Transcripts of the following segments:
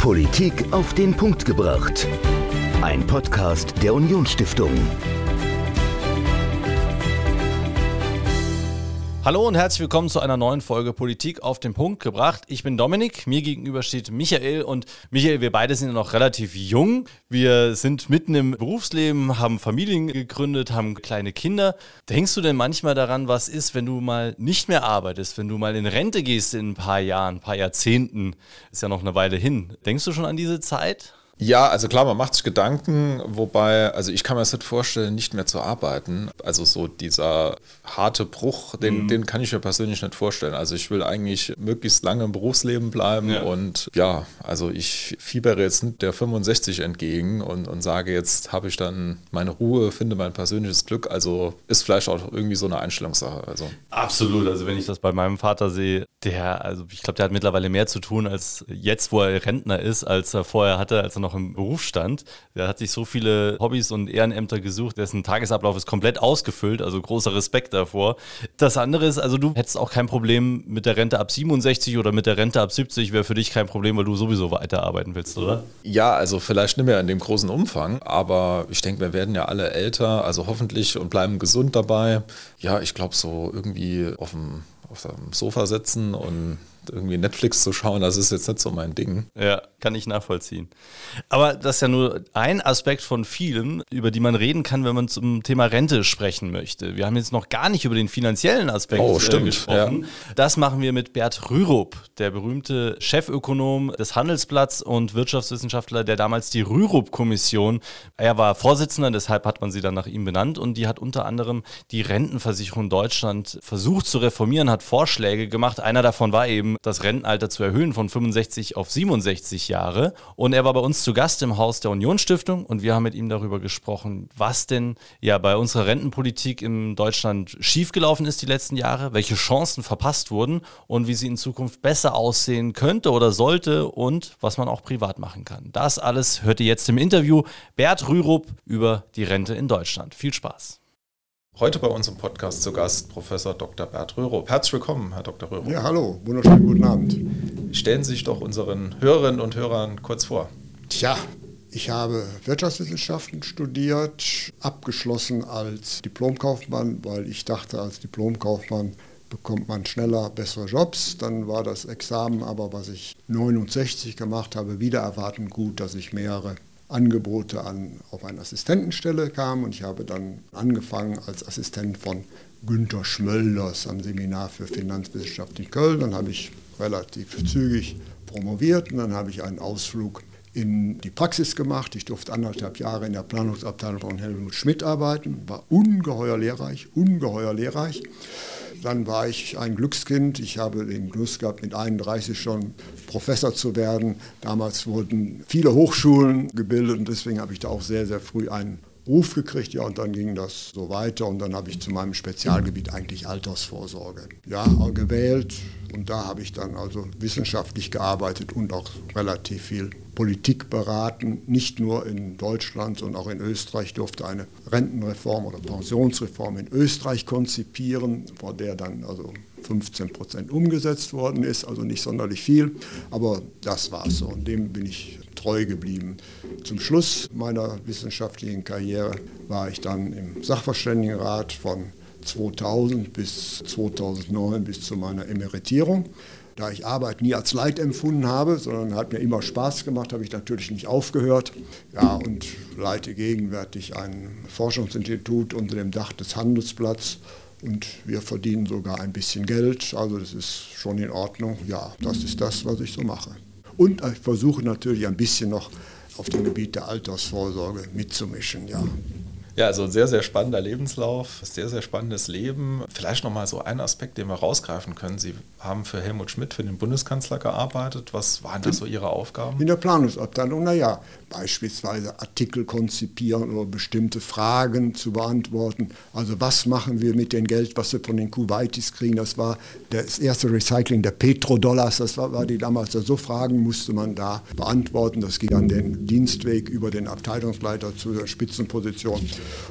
Politik auf den Punkt gebracht. Ein Podcast der Unionsstiftung. Hallo und herzlich willkommen zu einer neuen Folge Politik auf den Punkt gebracht. Ich bin Dominik, mir gegenüber steht Michael und Michael, wir beide sind ja noch relativ jung. Wir sind mitten im Berufsleben, haben Familien gegründet, haben kleine Kinder. Denkst du denn manchmal daran, was ist, wenn du mal nicht mehr arbeitest, wenn du mal in Rente gehst in ein paar Jahren, ein paar Jahrzehnten, ist ja noch eine Weile hin. Denkst du schon an diese Zeit? Ja, also klar, man macht sich Gedanken, wobei, also ich kann mir das nicht vorstellen, nicht mehr zu arbeiten. Also so dieser harte Bruch, den kann ich mir persönlich nicht vorstellen. Also ich will eigentlich möglichst lange im Berufsleben bleiben und ja, also ich fiebere jetzt nicht der 65 entgegen und sage, jetzt habe ich dann meine Ruhe, finde mein persönliches Glück. Also ist vielleicht auch irgendwie so eine Einstellungssache. Also. Absolut, also wenn ich das bei meinem Vater sehe, der hat mittlerweile mehr zu tun als jetzt, wo er Rentner ist, als er vorher hatte, als er noch im Beruf stand. Der hat sich so viele Hobbys und Ehrenämter gesucht, dessen Tagesablauf ist komplett ausgefüllt, also großer Respekt davor. Das andere ist, also du hättest auch kein Problem mit der Rente ab 67 oder mit der Rente ab 70, wäre für dich kein Problem, weil du sowieso weiterarbeiten willst, oder? Ja, also vielleicht nicht mehr in dem großen Umfang, aber ich denke, wir werden ja alle älter, also hoffentlich und bleiben gesund dabei. Ja, ich glaube so irgendwie auf dem Sofa sitzen und irgendwie Netflix zu schauen, das ist jetzt nicht so mein Ding. Ja, kann ich nachvollziehen. Aber das ist ja nur ein Aspekt von vielen, über die man reden kann, wenn man zum Thema Rente sprechen möchte. Wir haben jetzt noch gar nicht über den finanziellen Aspekt gesprochen. Ja. Das machen wir mit Bert Rürup, der berühmte Chefökonom des Handelsblatts und Wirtschaftswissenschaftler, der damals die Rürup-Kommission, er war Vorsitzender, deshalb hat man sie dann nach ihm benannt und die hat unter anderem die Rentenversicherung Deutschland versucht zu reformieren, hat Vorschläge gemacht. Einer davon war eben, das Rentenalter zu erhöhen von 65 auf 67 Jahre. Und er war bei uns zu Gast im Haus der Unionsstiftung und wir haben mit ihm darüber gesprochen, was denn ja bei unserer Rentenpolitik in Deutschland schiefgelaufen ist die letzten Jahre, welche Chancen verpasst wurden und wie sie in Zukunft besser aussehen könnte oder sollte und was man auch privat machen kann. Das alles hört ihr jetzt im Interview. Bert Rürup über die Rente in Deutschland. Viel Spaß. Heute bei uns im Podcast zu Gast Professor Dr. Bert Rürup. Herzlich willkommen, Herr Dr. Rürup. Ja, hallo, wunderschönen guten Abend. Stellen Sie sich doch unseren Hörerinnen und Hörern kurz vor. Tja, ich habe Wirtschaftswissenschaften studiert, abgeschlossen als Diplomkaufmann, weil ich dachte, als Diplomkaufmann bekommt man schneller bessere Jobs. Dann war das Examen aber, was ich 1969 gemacht habe, wieder erwartend gut, dass ich mehrere Angebote auf eine Assistentenstelle kam und ich habe dann angefangen als Assistent von Günter Schmölders am Seminar für Finanzwissenschaft in Köln. Dann habe ich relativ zügig promoviert und dann habe ich einen Ausflug in die Praxis gemacht. Ich durfte 1,5 Jahre in der Planungsabteilung von Helmut Schmidt arbeiten, war ungeheuer lehrreich. Dann war ich ein Glückskind. Ich habe den Glück gehabt, mit 31 schon Professor zu werden. Damals wurden viele Hochschulen gebildet und deswegen habe ich da auch sehr, sehr früh einen Ruf gekriegt. Ja, und dann ging das so weiter und dann habe ich zu meinem Spezialgebiet eigentlich Altersvorsorge gewählt. Und da habe ich dann also wissenschaftlich gearbeitet und auch relativ viel Politik beraten. Nicht nur in Deutschland, sondern auch in Österreich durfte eine Rentenreform oder Pensionsreform in Österreich konzipieren, vor der dann also 15% umgesetzt worden ist, also nicht sonderlich viel. Aber das war es so und dem bin ich treu geblieben. Zum Schluss meiner wissenschaftlichen Karriere war ich dann im Sachverständigenrat von 2000 bis 2009 bis zu meiner Emeritierung. Da ich Arbeit nie als Leid empfunden habe, sondern hat mir immer Spaß gemacht, habe ich natürlich nicht aufgehört. Ja, und leite gegenwärtig ein Forschungsinstitut unter dem Dach des Handelsblatts und wir verdienen sogar ein bisschen Geld. Also das ist schon in Ordnung. Ja, das ist das, was ich so mache. Und ich versuche natürlich ein bisschen noch auf dem Gebiet der Altersvorsorge mitzumischen, ja. Ja, also ein sehr, sehr spannender Lebenslauf, sehr, sehr spannendes Leben. Vielleicht nochmal so einen Aspekt, den wir rausgreifen können. Sie haben für Helmut Schmidt, für den Bundeskanzler gearbeitet. Was waren da so Ihre Aufgaben? In der Planungsabteilung, naja, beispielsweise Artikel konzipieren oder bestimmte Fragen zu beantworten. Also was machen wir mit dem Geld, was wir von den Kuwaitis kriegen? Das war das erste Recycling der Petrodollars. Das war die damals, so Fragen musste man da beantworten. Das ging dann den Dienstweg über den Abteilungsleiter zu der Spitzenposition.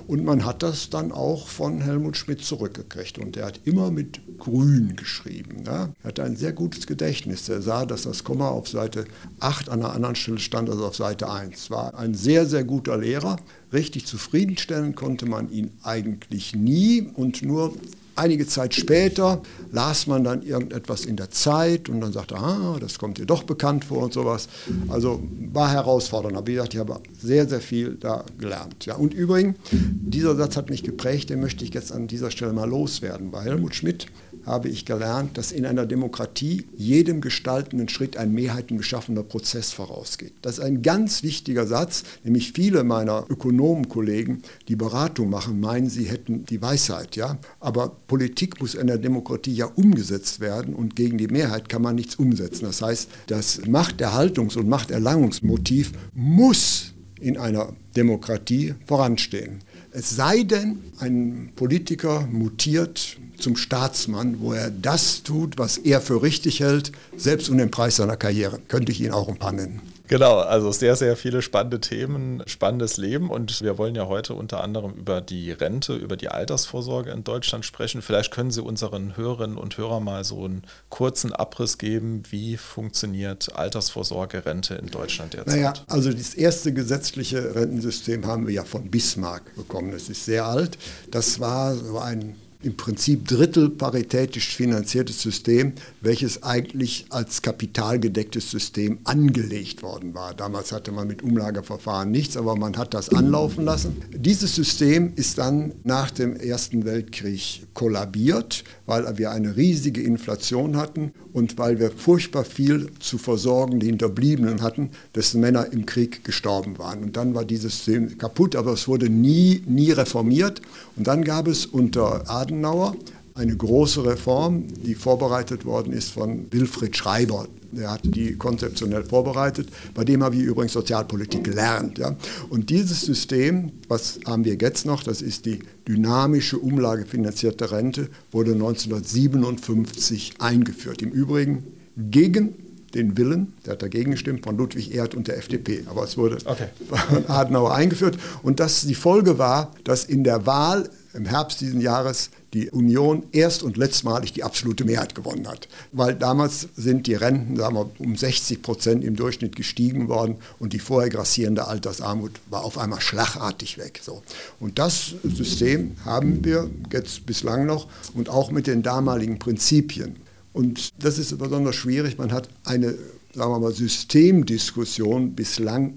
Und man hat das dann auch von Helmut Schmidt zurückgekriegt. Und der hat immer mit Grün geschrieben. Ne? Er hatte ein sehr gutes Gedächtnis. Er sah, dass das Komma auf Seite 8 an einer anderen Stelle stand als auf Seite 1. War ein sehr, sehr guter Lehrer. Richtig zufriedenstellen konnte man ihn eigentlich nie. Und nur einige Zeit später las man dann irgendetwas in der Zeit und dann sagte, ah, das kommt dir doch bekannt vor und sowas. Also war herausfordernd. Aber wie gesagt, ich habe sehr, sehr viel da gelernt. Ja, und übrigens, dieser Satz hat mich geprägt, den möchte ich jetzt an dieser Stelle mal loswerden. Bei Helmut Schmidt habe ich gelernt, dass in einer Demokratie jedem gestaltenden Schritt ein mehrheitenbeschaffender Prozess vorausgeht. Das ist ein ganz wichtiger Satz, nämlich viele meiner Ökonomenkollegen, die Beratung machen, meinen, sie hätten die Weisheit. Ja? Aber Politik muss in der Demokratie ja umgesetzt werden und gegen die Mehrheit kann man nichts umsetzen. Das heißt, das Machterhaltungs- und Machterlangungsmotiv muss in einer Demokratie voranstehen. Es sei denn, ein Politiker mutiert zum Staatsmann, wo er das tut, was er für richtig hält, selbst um den Preis seiner Karriere. Könnte ich Ihnen auch ein paar nennen. Genau, also sehr, sehr viele spannende Themen, spannendes Leben und wir wollen ja heute unter anderem über die Rente, über die Altersvorsorge in Deutschland sprechen. Vielleicht können Sie unseren Hörerinnen und Hörern mal so einen kurzen Abriss geben, wie funktioniert Altersvorsorge, Rente in Deutschland derzeit? Naja, also das erste gesetzliche Rentensystem haben wir ja von Bismarck bekommen, das ist sehr alt. Das war so ein im Prinzip drittelparitätisch finanziertes System, welches eigentlich als kapitalgedecktes System angelegt worden war. Damals hatte man mit Umlageverfahren nichts, aber man hat das anlaufen lassen. Dieses System ist dann nach dem Ersten Weltkrieg kollabiert, weil wir eine riesige Inflation hatten und weil wir furchtbar viel zu versorgen, die Hinterbliebenen hatten, dessen Männer im Krieg gestorben waren. Und dann war dieses System kaputt, aber es wurde nie reformiert. Und dann gab es unter Adenauer eine große Reform, die vorbereitet worden ist von Wilfried Schreiber. Der hat die konzeptionell vorbereitet, bei dem habe ich übrigens Sozialpolitik gelernt. Ja. Und dieses System, was haben wir jetzt noch, das ist die dynamische, umlagefinanzierte Rente, wurde 1957 eingeführt. Im Übrigen gegen den Willen, der hat dagegen gestimmt, von Ludwig Erhard und der FDP. Aber es wurde von Adenauer eingeführt. Und das, die Folge war, dass in der Wahl im Herbst diesen Jahres die Union erst- und letztmalig die absolute Mehrheit gewonnen hat. Weil damals sind die Renten, sagen wir, um 60% im Durchschnitt gestiegen worden und die vorher grassierende Altersarmut war auf einmal schlagartig weg. So. Und das System haben wir jetzt bislang noch und auch mit den damaligen Prinzipien. Und das ist besonders schwierig. Man hat eine, sagen wir mal, Systemdiskussion bislang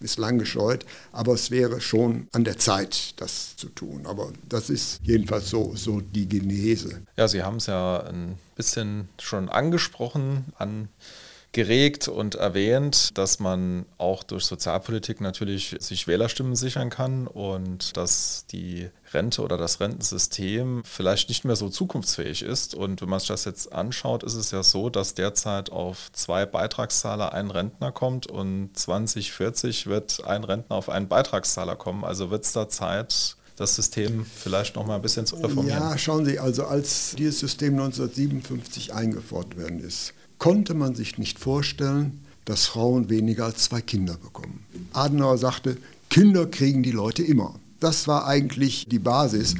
gescheut, aber es wäre schon an der Zeit, das zu tun. Aber das ist jedenfalls so die Genese. Ja, Sie haben es ja ein bisschen schon angesprochen, angeregt und erwähnt, dass man auch durch Sozialpolitik natürlich sich Wählerstimmen sichern kann und dass die Rente oder das Rentensystem vielleicht nicht mehr so zukunftsfähig ist. Und wenn man sich das jetzt anschaut, ist es ja so, dass derzeit auf 2 Beitragszahler ein Rentner kommt und 2040 wird ein Rentner auf einen Beitragszahler kommen. Also wird es da Zeit, das System vielleicht noch mal ein bisschen zu reformieren. Ja, schauen Sie, also als dieses System 1957 eingeführt worden ist, konnte man sich nicht vorstellen, dass Frauen weniger als 2 Kinder bekommen. Adenauer sagte, Kinder kriegen die Leute immer. Das war eigentlich die Basis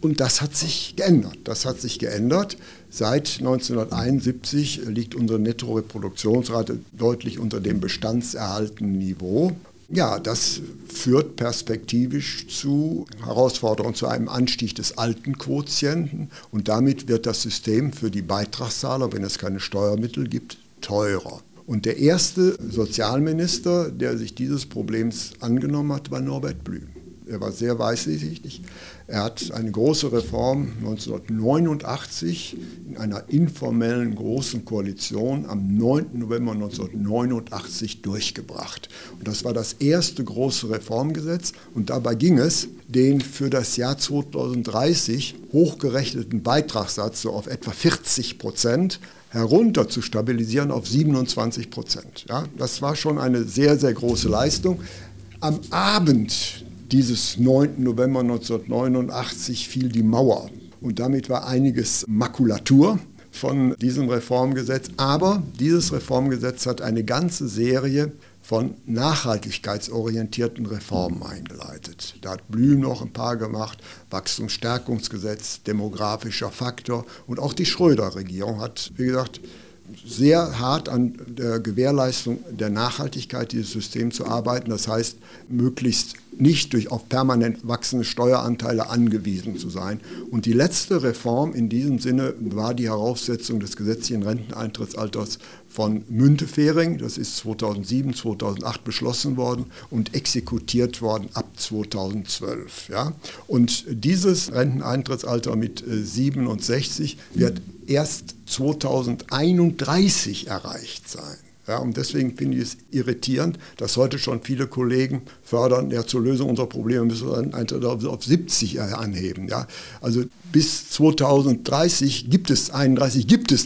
und das hat sich geändert. Seit 1971 liegt unsere Netto-Reproduktionsrate deutlich unter dem bestandserhaltenen Niveau. Ja, das führt perspektivisch zu Herausforderungen, zu einem Anstieg des Altenquotienten und damit wird das System für die Beitragszahler, wenn es keine Steuermittel gibt, teurer. Und der erste Sozialminister, der sich dieses Problems angenommen hat, war Norbert Blüm. Er war sehr weitsichtig. Er hat eine große Reform 1989 in einer informellen großen Koalition am 9. November 1989 durchgebracht. Und das war das erste große Reformgesetz. Und dabei ging es, den für das Jahr 2030 hochgerechneten Beitragssatz so auf etwa 40% herunter zu stabilisieren auf 27%. Ja, das war schon eine sehr, sehr große Leistung. Am Abend dieses 9. November 1989 fiel die Mauer und damit war einiges Makulatur von diesem Reformgesetz. Aber dieses Reformgesetz hat eine ganze Serie von nachhaltigkeitsorientierten Reformen eingeleitet. Da hat Blüm noch ein paar gemacht, Wachstumsstärkungsgesetz, demografischer Faktor, und auch die Schröder-Regierung hat, wie gesagt, sehr hart an der Gewährleistung der Nachhaltigkeit dieses Systems zu arbeiten. Das heißt, möglichst nicht durch auf permanent wachsende Steueranteile angewiesen zu sein. Und die letzte Reform in diesem Sinne war die Heraufsetzung des gesetzlichen Renteneintrittsalters von Müntefering. Das ist 2007, 2008 beschlossen worden und exekutiert worden ab 2012. Ja? Und dieses Renteneintrittsalter mit 67 wird erst 2031 erreicht sein. Ja, und deswegen finde ich es irritierend, dass heute schon viele Kollegen fördern, ja, zur Lösung unserer Probleme müssen wir auf 70 anheben. Ja. Also bis 2030 gibt es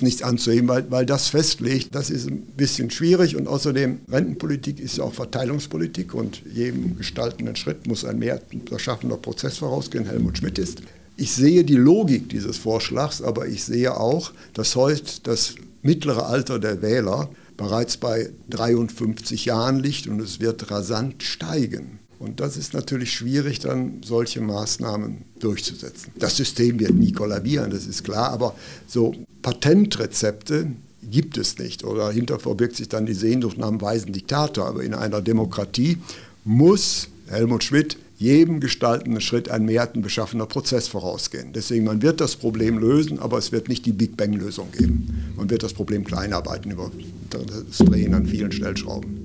nichts anzuheben, weil das festlegt, das ist ein bisschen schwierig. Und außerdem, Rentenpolitik ist ja auch Verteilungspolitik und jedem gestaltenden Schritt muss ein mehr erschaffender Prozess vorausgehen, Helmut Schmidt ist. Ich sehe die Logik dieses Vorschlags, aber ich sehe auch, dass heute das mittlere Alter der Wähler bereits bei 53 Jahren liegt und es wird rasant steigen. Und das ist natürlich schwierig, dann solche Maßnahmen durchzusetzen. Das System wird nie kollabieren, das ist klar, aber so Patentrezepte gibt es nicht. Oder dahinter verbirgt sich dann die Sehnsucht nach einem weisen Diktator. Aber in einer Demokratie muss Helmut Schmidt jedem gestaltenden Schritt ein mehrheiten beschaffender Prozess vorausgehen. Deswegen, man wird das Problem lösen, aber es wird nicht die Big Bang-Lösung geben. Man wird das Problem kleinarbeiten über das Drehen an vielen Stellschrauben.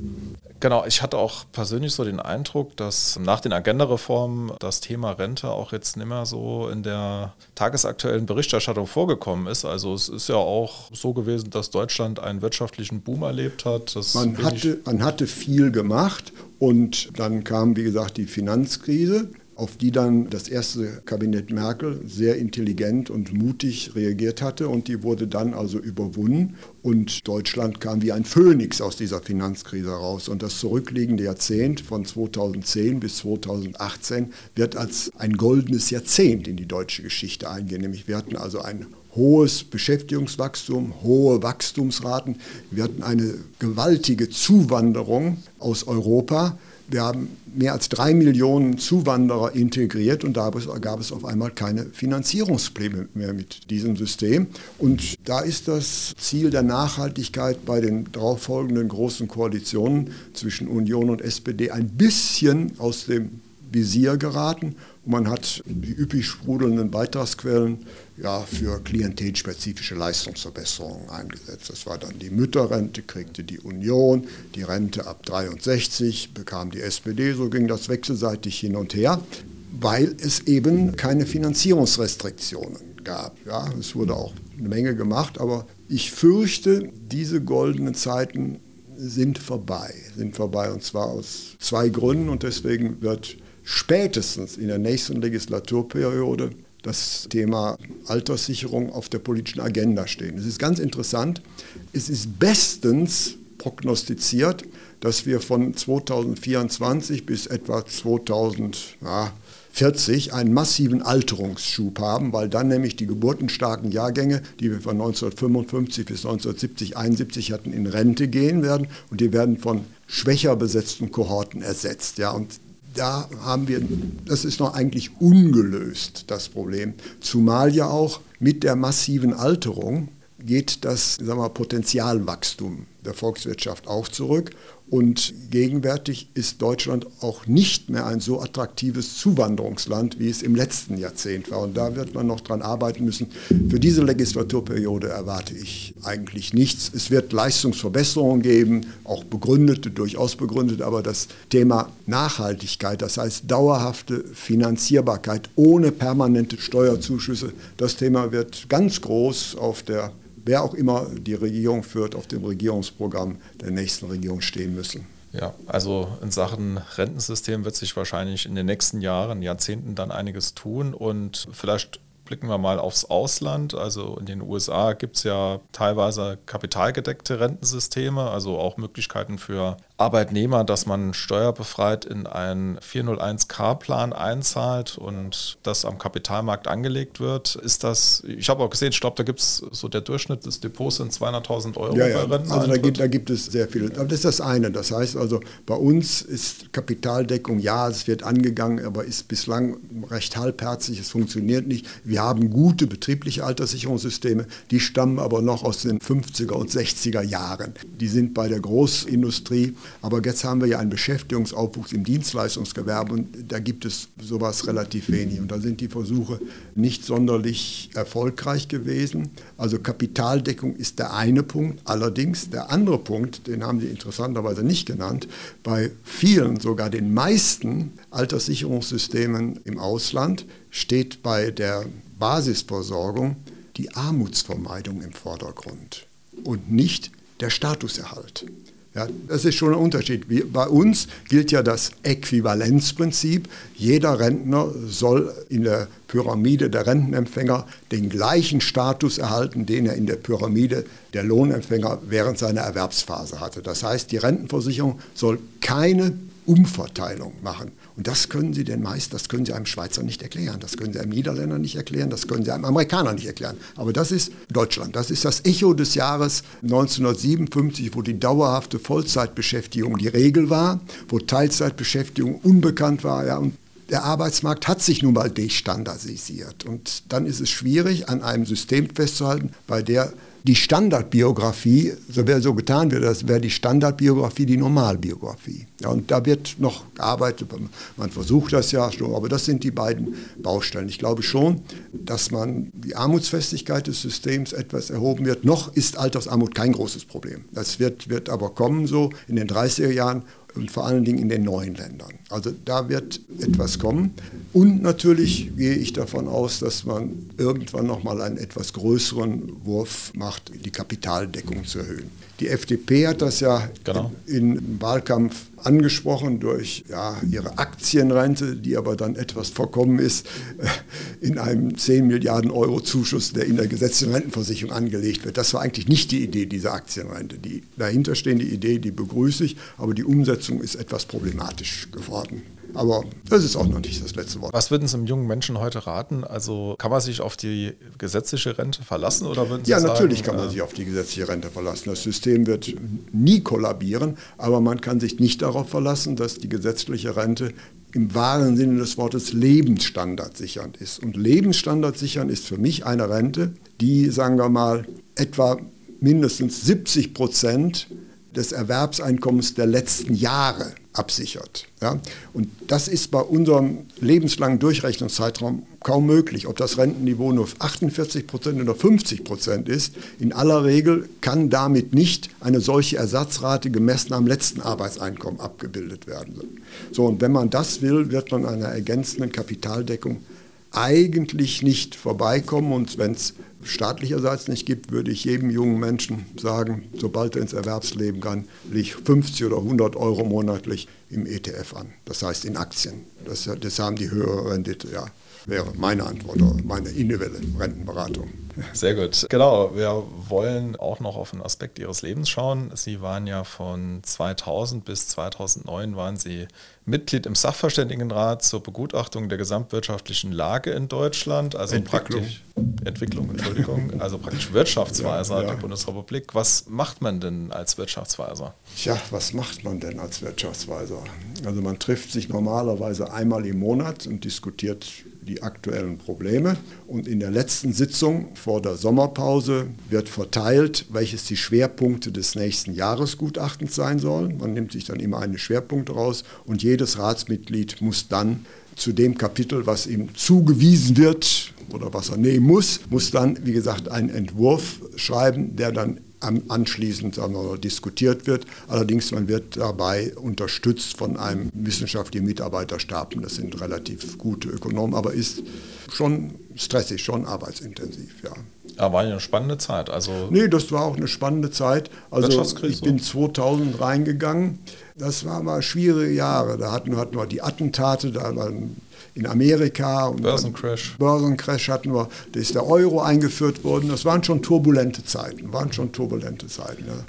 Genau, ich hatte auch persönlich so den Eindruck, dass nach den Agenda-Reformen das Thema Rente auch jetzt nicht mehr so in der tagesaktuellen Berichterstattung vorgekommen ist. Also es ist ja auch so gewesen, dass Deutschland einen wirtschaftlichen Boom erlebt hat. Man hatte viel gemacht. Und dann kam, wie gesagt, die Finanzkrise, auf die dann das erste Kabinett Merkel sehr intelligent und mutig reagiert hatte. Und die wurde dann also überwunden. Und Deutschland kam wie ein Phönix aus dieser Finanzkrise raus. Und das zurückliegende Jahrzehnt von 2010 bis 2018 wird als ein goldenes Jahrzehnt in die deutsche Geschichte eingehen. Nämlich wir hatten also ein hohes Beschäftigungswachstum, hohe Wachstumsraten. Wir hatten eine gewaltige Zuwanderung aus Europa. Wir haben mehr als 3 Millionen Zuwanderer integriert und da gab es auf einmal keine Finanzierungsprobleme mehr mit diesem System. Und da ist das Ziel der Nachhaltigkeit bei den darauffolgenden großen Koalitionen zwischen Union und SPD ein bisschen aus dem Visier geraten. Und man hat die üppig sprudelnden Beitragsquellen ja, für klientelspezifische Leistungsverbesserungen eingesetzt. Das war dann die Mütterrente, kriegte die Union, die Rente ab 63, bekam die SPD, so ging das wechselseitig hin und her, weil es eben keine Finanzierungsrestriktionen gab. Ja, es wurde auch eine Menge gemacht, aber ich fürchte, diese goldenen Zeiten sind vorbei und zwar aus 2 Gründen und deswegen wird spätestens in der nächsten Legislaturperiode das Thema Alterssicherung auf der politischen Agenda stehen. Es ist ganz interessant, es ist bestens prognostiziert, dass wir von 2024 bis etwa 2040 einen massiven Alterungsschub haben, weil dann nämlich die geburtenstarken Jahrgänge, die wir von 1955 bis 1970, 71 hatten, in Rente gehen werden und die werden von schwächer besetzten Kohorten ersetzt. Ja, und da haben wir, das ist noch eigentlich ungelöst, das Problem. Zumal ja auch mit der massiven Alterung geht das Potenzialwachstum der Volkswirtschaft auch zurück. Und gegenwärtig ist Deutschland auch nicht mehr ein so attraktives Zuwanderungsland, wie es im letzten Jahrzehnt war. Und da wird man noch dran arbeiten müssen. Für diese Legislaturperiode erwarte ich eigentlich nichts. Es wird Leistungsverbesserungen geben, auch begründete, durchaus begründete. Aber das Thema Nachhaltigkeit, das heißt dauerhafte Finanzierbarkeit ohne permanente Steuerzuschüsse, das Thema wird ganz groß auf der, wer auch immer die Regierung führt, auf dem Regierungsprogramm der nächsten Regierung stehen müssen. Ja, also in Sachen Rentensystem wird sich wahrscheinlich in den nächsten Jahren, Jahrzehnten dann einiges tun und vielleicht blicken wir mal aufs Ausland. Also in den USA gibt es ja teilweise kapitalgedeckte Rentensysteme, also auch Möglichkeiten für Arbeitnehmer, dass man steuerbefreit in einen 401k-Plan einzahlt und das am Kapitalmarkt angelegt wird, ist das, ich habe auch gesehen, ich glaube, da gibt es so der Durchschnitt des Depots sind 200.000 Euro bei Renten. Also da gibt es sehr viele. Aber das ist das eine. Das heißt also, bei uns ist Kapitaldeckung, ja, es wird angegangen, aber ist bislang recht halbherzig, es funktioniert nicht. Wir haben gute betriebliche Alterssicherungssysteme, die stammen aber noch aus den 50er und 60er Jahren. Die sind bei der Großindustrie. Aber jetzt haben wir ja einen Beschäftigungsaufwuchs im Dienstleistungsgewerbe und da gibt es sowas relativ wenig. Und da sind die Versuche nicht sonderlich erfolgreich gewesen. Also Kapitaldeckung ist der eine Punkt. Allerdings der andere Punkt, den haben Sie interessanterweise nicht genannt, bei vielen, sogar den meisten Alterssicherungssystemen im Ausland steht bei der Basisversorgung die Armutsvermeidung im Vordergrund und nicht der Statuserhalt. Ja, das ist schon ein Unterschied. Bei uns gilt ja das Äquivalenzprinzip. Jeder Rentner soll in der Pyramide der Rentenempfänger den gleichen Status erhalten, den er in der Pyramide der Lohnempfänger während seiner Erwerbsphase hatte. Das heißt, die Rentenversicherung soll keine Umverteilung machen. Und das können Sie denn meist, das können Sie einem Schweizer nicht erklären, das können Sie einem Niederländer nicht erklären, das können Sie einem Amerikaner nicht erklären. Aber das ist Deutschland, das ist das Echo des Jahres 1957, wo die dauerhafte Vollzeitbeschäftigung die Regel war, wo Teilzeitbeschäftigung unbekannt war. Ja, und der Arbeitsmarkt hat sich nun mal destandardisiert. Und dann ist es schwierig, an einem System festzuhalten, bei der die Standardbiografie, so getan wird, das wäre die Standardbiografie, die Normalbiografie. Ja, und da wird noch gearbeitet, man versucht das ja schon, aber das sind die beiden Baustellen. Ich glaube schon, dass man die Armutsfestigkeit des Systems etwas erhoben wird. Noch ist Altersarmut kein großes Problem. Das wird aber kommen so in den 30er Jahren und vor allen Dingen in den neuen Ländern. Also da wird etwas kommen. Und natürlich gehe ich davon aus, dass man irgendwann nochmal einen etwas größeren Wurf macht, die Kapitaldeckung zu erhöhen. Die FDP hat das ja im Wahlkampf angesprochen durch ihre Aktienrente, die aber dann etwas verkommen ist, in einem 10 Milliarden Euro Zuschuss, der in der gesetzlichen Rentenversicherung angelegt wird. Das war eigentlich nicht die Idee dieser Aktienrente. Die dahinterstehende Idee, die begrüße ich, aber die Umsetzung ist etwas problematisch geworden. Aber das ist auch noch nicht das letzte Wort. Was würden Sie einem jungen Menschen heute raten? Also kann man sich auf die gesetzliche Rente verlassen? Oder würden Sie sagen, natürlich kann man sich auf die gesetzliche Rente verlassen. Das System wird nie kollabieren, aber man kann sich nicht darauf verlassen, dass die gesetzliche Rente im wahren Sinne des Wortes lebensstandardsichernd ist. Und lebensstandardsichernd ist für mich eine Rente, die, sagen wir mal, etwa mindestens 70% des Erwerbseinkommens der letzten Jahre absichert. Ja? Und das ist bei unserem lebenslangen Durchrechnungszeitraum kaum möglich. Ob das Rentenniveau nur 48% oder 50% ist, in aller Regel kann damit nicht eine solche Ersatzrate gemessen am letzten Arbeitseinkommen abgebildet werden. So, und wenn man das will, wird man einer ergänzenden Kapitaldeckung eigentlich nicht vorbeikommen. Und wenn es staatlicherseits nicht gibt, würde ich jedem jungen Menschen sagen, sobald er ins Erwerbsleben kann, lege 50 oder 100 Euro monatlich im ETF an, das heißt in Aktien. Das haben die höhere Rendite, ja. Wäre meine Antwort oder meine individuelle Rentenberatung. Sehr gut. Genau, wir wollen auch noch auf einen Aspekt Ihres Lebens schauen. Sie waren ja von 2000 bis 2009 waren Sie Mitglied im Sachverständigenrat zur Begutachtung der gesamtwirtschaftlichen Lage in Deutschland. Also praktisch Wirtschaftsweiser der Bundesrepublik. Was macht man denn als Wirtschaftsweiser? Tja, was macht man denn als Wirtschaftsweiser? Also man trifft sich normalerweise einmal im Monat und diskutiert die aktuellen Probleme. Und in der letzten Sitzung vor der Sommerpause wird verteilt, welches die Schwerpunkte des nächsten Jahresgutachtens sein sollen. Man nimmt sich dann immer einen Schwerpunkt raus und jedes Ratsmitglied muss dann zu dem Kapitel, was ihm zugewiesen wird oder was er nehmen muss dann, wie gesagt, einen Entwurf schreiben, der dann anschließend diskutiert wird. Allerdings, man wird dabei unterstützt von einem wissenschaftlichen Mitarbeiterstab. Das sind relativ gute Ökonomen, aber ist schon stressig, schon arbeitsintensiv, ja. Ja, war ja eine spannende Zeit. Das war auch eine spannende Zeit. Also ich bin 2000 reingegangen. Das waren mal schwierige Jahre. Da hatten wir die Attentate, da waren in Amerika und Börsencrash hatten wir, da ist der Euro eingeführt worden. Das waren schon turbulente Zeiten. Ja.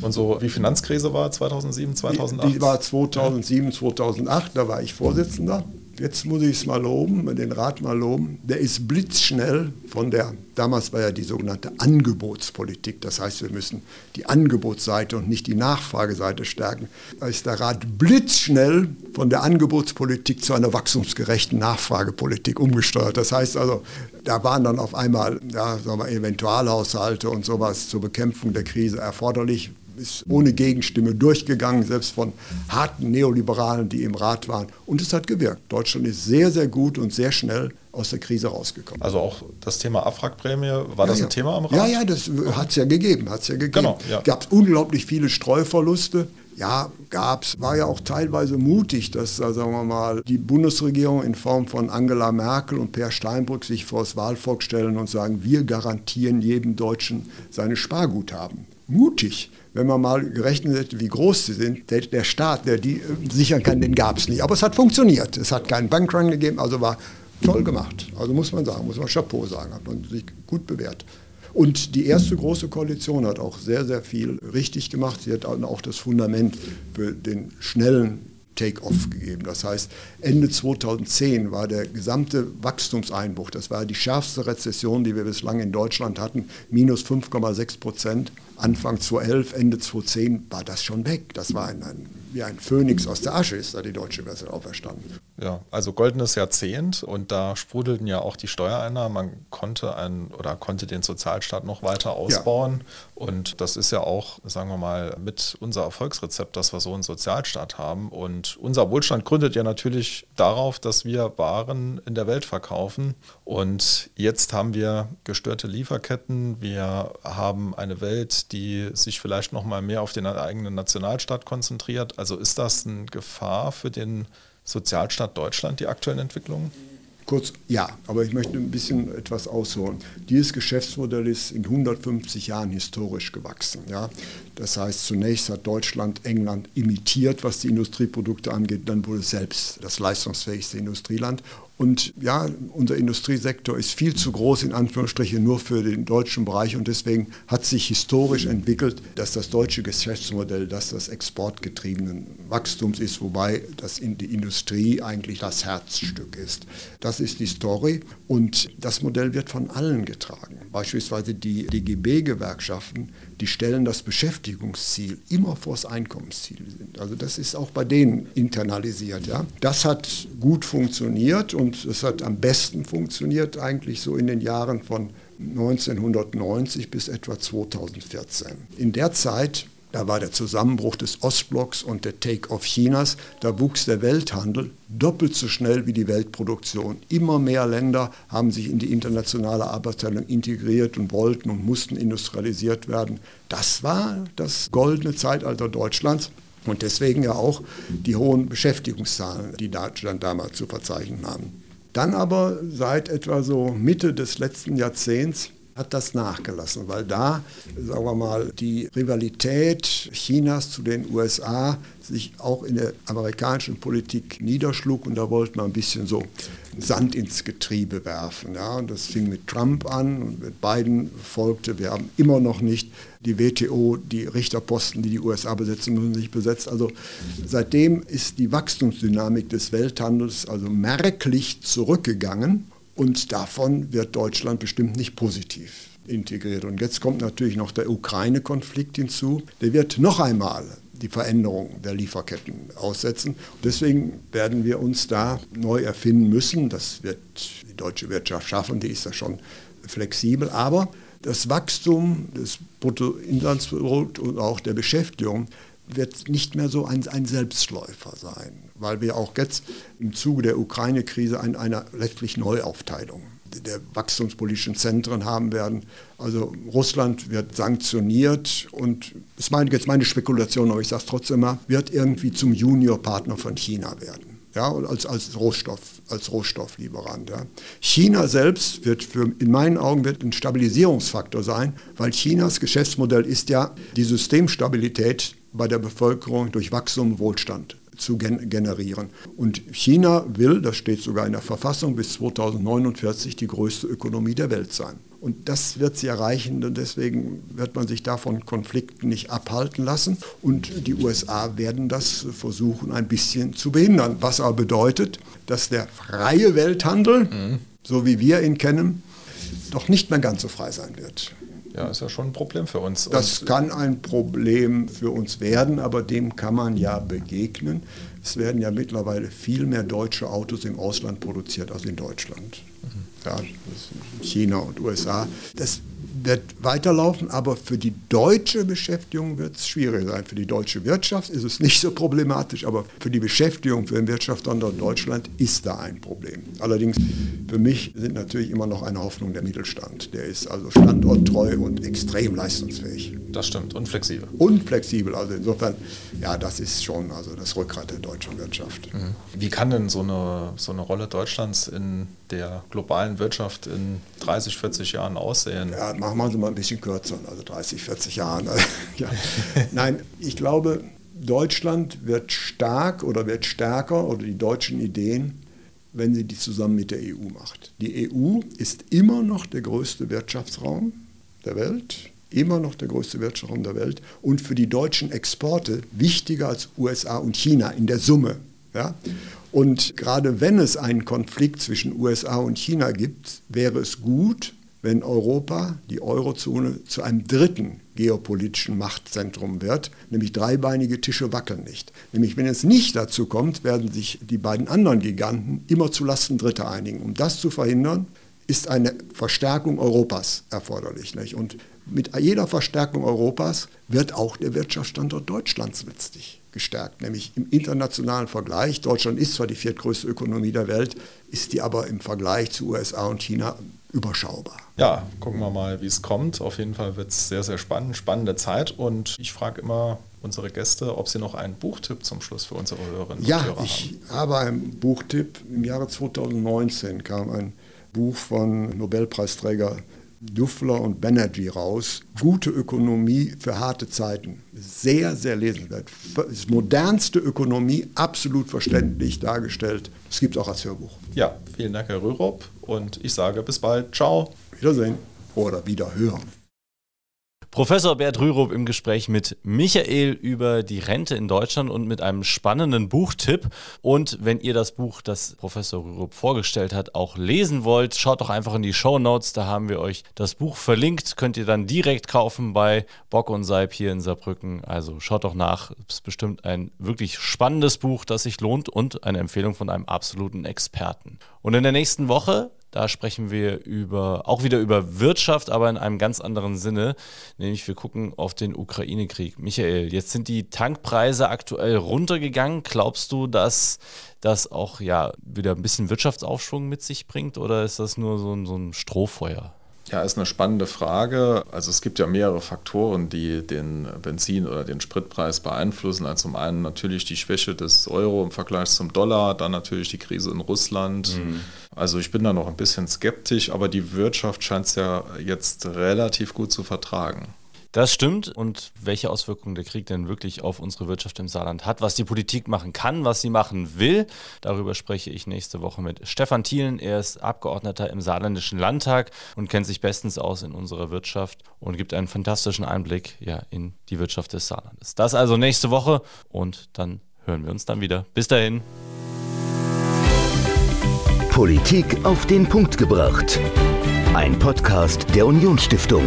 Und so wie Finanzkrise war 2007, 2008? Die war 2007, 2008, da war ich Vorsitzender. Jetzt muss ich es mal loben, den Rat mal loben. Der ist blitzschnell von der, damals war ja die sogenannte Angebotspolitik. Das heißt, wir müssen die Angebotsseite und nicht die Nachfrageseite stärken. Da ist der Rat blitzschnell von der Angebotspolitik zu einer wachstumsgerechten Nachfragepolitik umgesteuert. Das heißt also, da waren dann auf einmal Eventualhaushalte und sowas zur Bekämpfung der Krise erforderlich. Ist ohne Gegenstimme durchgegangen, selbst von harten Neoliberalen, die im Rat waren. Und es hat gewirkt. Deutschland ist sehr, sehr gut und sehr schnell aus der Krise rausgekommen. Also auch das Thema Abwrackprämie, war das ein Thema am Rat? Ja, ja, das hat es ja gegeben. Genau, ja. Gab es unglaublich viele Streuverluste. Ja, gab's. War ja auch teilweise mutig, dass, sagen wir mal, die Bundesregierung in Form von Angela Merkel und Peer Steinbrück sich vor das Wahlvolk stellen und sagen, wir garantieren jedem Deutschen seine Sparguthaben. Mutig. Wenn man mal gerechnet hätte, wie groß sie sind, der Staat, der die sichern kann, den gab es nicht. Aber es hat funktioniert. Es hat keinen Bankrun gegeben, also war toll gemacht. Also muss man sagen, muss man Chapeau sagen, hat man sich gut bewährt. Und die erste große Koalition hat auch sehr, sehr viel richtig gemacht. Sie hat auch das Fundament für den schnellen Take-off gegeben. Das heißt, Ende 2010 war der gesamte Wachstumseinbruch, das war die schärfste Rezession, die wir bislang in Deutschland hatten, minus 5,6%. Anfang 2011, Ende 2010 war das schon weg. Das war wie ein Phönix aus der Asche ist da die deutsche Wirtschaft auferstanden. Ja, also goldenes Jahrzehnt und da sprudelten ja auch die Steuereinnahmen. Man konnte konnte den Sozialstaat noch weiter ausbauen. Ja. Und das ist ja auch, sagen wir mal, mit unser Erfolgsrezept, dass wir so einen Sozialstaat haben. Und unser Wohlstand gründet ja natürlich darauf, dass wir Waren in der Welt verkaufen. Und jetzt haben wir gestörte Lieferketten. Wir haben eine Welt, die sich vielleicht noch mal mehr auf den eigenen Nationalstaat konzentriert. Also ist das eine Gefahr für den Sozialstaat Deutschland, die aktuellen Entwicklungen? Kurz, ja, aber ich möchte ein bisschen etwas ausholen. Dieses Geschäftsmodell ist in 150 Jahren historisch gewachsen. Ja? Das heißt, zunächst hat Deutschland England imitiert, was die Industrieprodukte angeht. Dann wurde es selbst das leistungsfähigste Industrieland. Und ja, unser Industriesektor ist viel zu groß, in Anführungsstrichen, nur für den deutschen Bereich. Und deswegen hat sich historisch entwickelt, dass das deutsche Geschäftsmodell, dass das exportgetriebenen Wachstums ist, wobei das in die Industrie eigentlich das Herzstück ist. Das ist die Story. Und das Modell wird von allen getragen. Beispielsweise die DGB-Gewerkschaften, die stellen das Beschäftigungsziel immer vor das Einkommensziel. Also das ist auch bei denen internalisiert. Ja? Das hat gut funktioniert. Und es hat am besten funktioniert eigentlich so in den Jahren von 1990 bis etwa 2014. In der Zeit, da war der Zusammenbruch des Ostblocks und der Take-off Chinas, da wuchs der Welthandel doppelt so schnell wie die Weltproduktion. Immer mehr Länder haben sich in die internationale Arbeitsteilung integriert und wollten und mussten industrialisiert werden. Das war das goldene Zeitalter Deutschlands. Und deswegen ja auch die hohen Beschäftigungszahlen, die Deutschland damals zu verzeichnen haben. Dann aber seit etwa so Mitte des letzten Jahrzehnts hat das nachgelassen, weil da, sagen wir mal, die Rivalität Chinas zu den USA sich auch in der amerikanischen Politik niederschlug und da wollte man ein bisschen so Sand ins Getriebe werfen. Ja. Und das fing mit Trump an und mit Biden folgte. Wir haben immer noch nicht die WTO, die Richterposten, die die USA besetzen müssen, nicht besetzt. Also seitdem ist die Wachstumsdynamik des Welthandels also merklich zurückgegangen. Und davon wird Deutschland bestimmt nicht positiv integriert. Und jetzt kommt natürlich noch der Ukraine-Konflikt hinzu. Der wird noch einmal die Veränderung der Lieferketten aussetzen. Deswegen werden wir uns da neu erfinden müssen. Das wird die deutsche Wirtschaft schaffen, die ist ja schon flexibel. Aber das Wachstum des Bruttoinlandsprodukts und auch der Beschäftigung wird nicht mehr so ein Selbstläufer sein, weil wir auch jetzt im Zuge der Ukraine-Krise an einer letztlich Neuaufteilung der wachstumspolitischen Zentren haben werden. Also Russland wird sanktioniert und, das ist jetzt meine Spekulation, aber ich sage es trotzdem mal, wird irgendwie zum Juniorpartner von China werden, ja, als Rohstofflieferant. Ja. China selbst in meinen Augen wird ein Stabilisierungsfaktor sein, weil Chinas Geschäftsmodell ist ja die Systemstabilität bei der Bevölkerung durch Wachstum und Wohlstand zu generieren. Und China will, das steht sogar in der Verfassung, bis 2049 die größte Ökonomie der Welt sein. Und das wird sie erreichen und deswegen wird man sich davon Konflikten nicht abhalten lassen. Und die USA werden das versuchen, ein bisschen zu behindern. Was aber bedeutet, dass der freie Welthandel, so wie wir ihn kennen, doch nicht mehr ganz so frei sein wird. Ja, ist ja schon ein Problem für uns. Das kann ein Problem für uns werden, aber dem kann man ja begegnen. Es werden ja mittlerweile viel mehr deutsche Autos im Ausland produziert als in Deutschland. Ja, China und USA. Das wird weiterlaufen, aber für die deutsche Beschäftigung wird es schwierig sein. Für die deutsche Wirtschaft ist es nicht so problematisch, aber für die Beschäftigung für den Wirtschaftsstandort Deutschland ist da ein Problem. Allerdings für mich sind natürlich immer noch eine Hoffnung der Mittelstand. Der ist also standorttreu und extrem leistungsfähig. Das stimmt, und flexibel. Und flexibel, also insofern, ja, das ist schon also das Rückgrat der deutschen Wirtschaft. Wie kann denn so eine Rolle Deutschlands in der globalen Wirtschaft in 30, 40 Jahren aussehen? Ja, machen wir sie mal ein bisschen kürzer, also 30, 40 Jahren. Also, ja. Nein, ich glaube, Deutschland wird stark oder wird stärker, oder die deutschen Ideen, wenn sie die zusammen mit der EU macht. Die EU ist immer noch der größte Wirtschaftsraum der Welt, immer noch der größte Wirtschaftsraum der Welt und für die deutschen Exporte wichtiger als USA und China in der Summe. Ja? Und gerade wenn es einen Konflikt zwischen USA und China gibt, wäre es gut, wenn Europa, die Eurozone, zu einem dritten geopolitischen Machtzentrum wird, nämlich dreibeinige Tische wackeln nicht. Nämlich wenn es nicht dazu kommt, werden sich die beiden anderen Giganten immer zu Lasten Dritter einigen. Um das zu verhindern, ist eine Verstärkung Europas erforderlich. Nicht? Und mit jeder Verstärkung Europas wird auch der Wirtschaftsstandort Deutschlands letztlich gestärkt, nämlich im internationalen Vergleich. Deutschland ist zwar die viertgrößte Ökonomie der Welt, ist die aber im Vergleich zu USA und China überschaubar. Ja, gucken wir mal, wie es kommt. Auf jeden Fall wird es sehr, sehr spannend, spannende Zeit. Und ich frage immer unsere Gäste, ob sie noch einen Buchtipp zum Schluss für unsere Hörerinnen und Hörer haben. Ja, ich habe einen Buchtipp. Im Jahre 2019 kam ein Buch von Nobelpreisträger Duffler und Banerjee raus. Gute Ökonomie für harte Zeiten. Sehr, sehr lesenswert. Das modernste Ökonomie, absolut verständlich dargestellt. Es gibt es auch als Hörbuch. Ja, vielen Dank, Herr Rürup. Und ich sage bis bald. Ciao. Wiedersehen. Oder wiederhören. Professor Bert Rürup im Gespräch mit Michael über die Rente in Deutschland und mit einem spannenden Buchtipp. Und wenn ihr das Buch, das Professor Rürup vorgestellt hat, auch lesen wollt, schaut doch einfach in die Shownotes, da haben wir euch das Buch verlinkt. Könnt ihr dann direkt kaufen bei Bock und Seib hier in Saarbrücken. Also schaut doch nach, es ist bestimmt ein wirklich spannendes Buch, das sich lohnt und eine Empfehlung von einem absoluten Experten. Und in der nächsten Woche, da sprechen wir auch wieder über Wirtschaft, aber in einem ganz anderen Sinne, nämlich wir gucken auf den Ukraine-Krieg. Michael, jetzt sind die Tankpreise aktuell runtergegangen. Glaubst du, dass das auch wieder ein bisschen Wirtschaftsaufschwung mit sich bringt oder ist das nur so ein Strohfeuer? Ja, ist eine spannende Frage. Also es gibt ja mehrere Faktoren, die den Benzin- oder den Spritpreis beeinflussen. Also zum einen natürlich die Schwäche des Euro im Vergleich zum Dollar, dann natürlich die Krise in Russland. Also ich bin da noch ein bisschen skeptisch, aber die Wirtschaft scheint es ja jetzt relativ gut zu vertragen. Das stimmt. Und welche Auswirkungen der Krieg denn wirklich auf unsere Wirtschaft im Saarland hat, was die Politik machen kann, was sie machen will, darüber spreche ich nächste Woche mit Stefan Thielen. Er ist Abgeordneter im Saarländischen Landtag und kennt sich bestens aus in unserer Wirtschaft und gibt einen fantastischen Einblick in die Wirtschaft des Saarlandes. Das also nächste Woche und dann hören wir uns dann wieder. Bis dahin. Politik auf den Punkt gebracht. Ein Podcast der Unionsstiftung.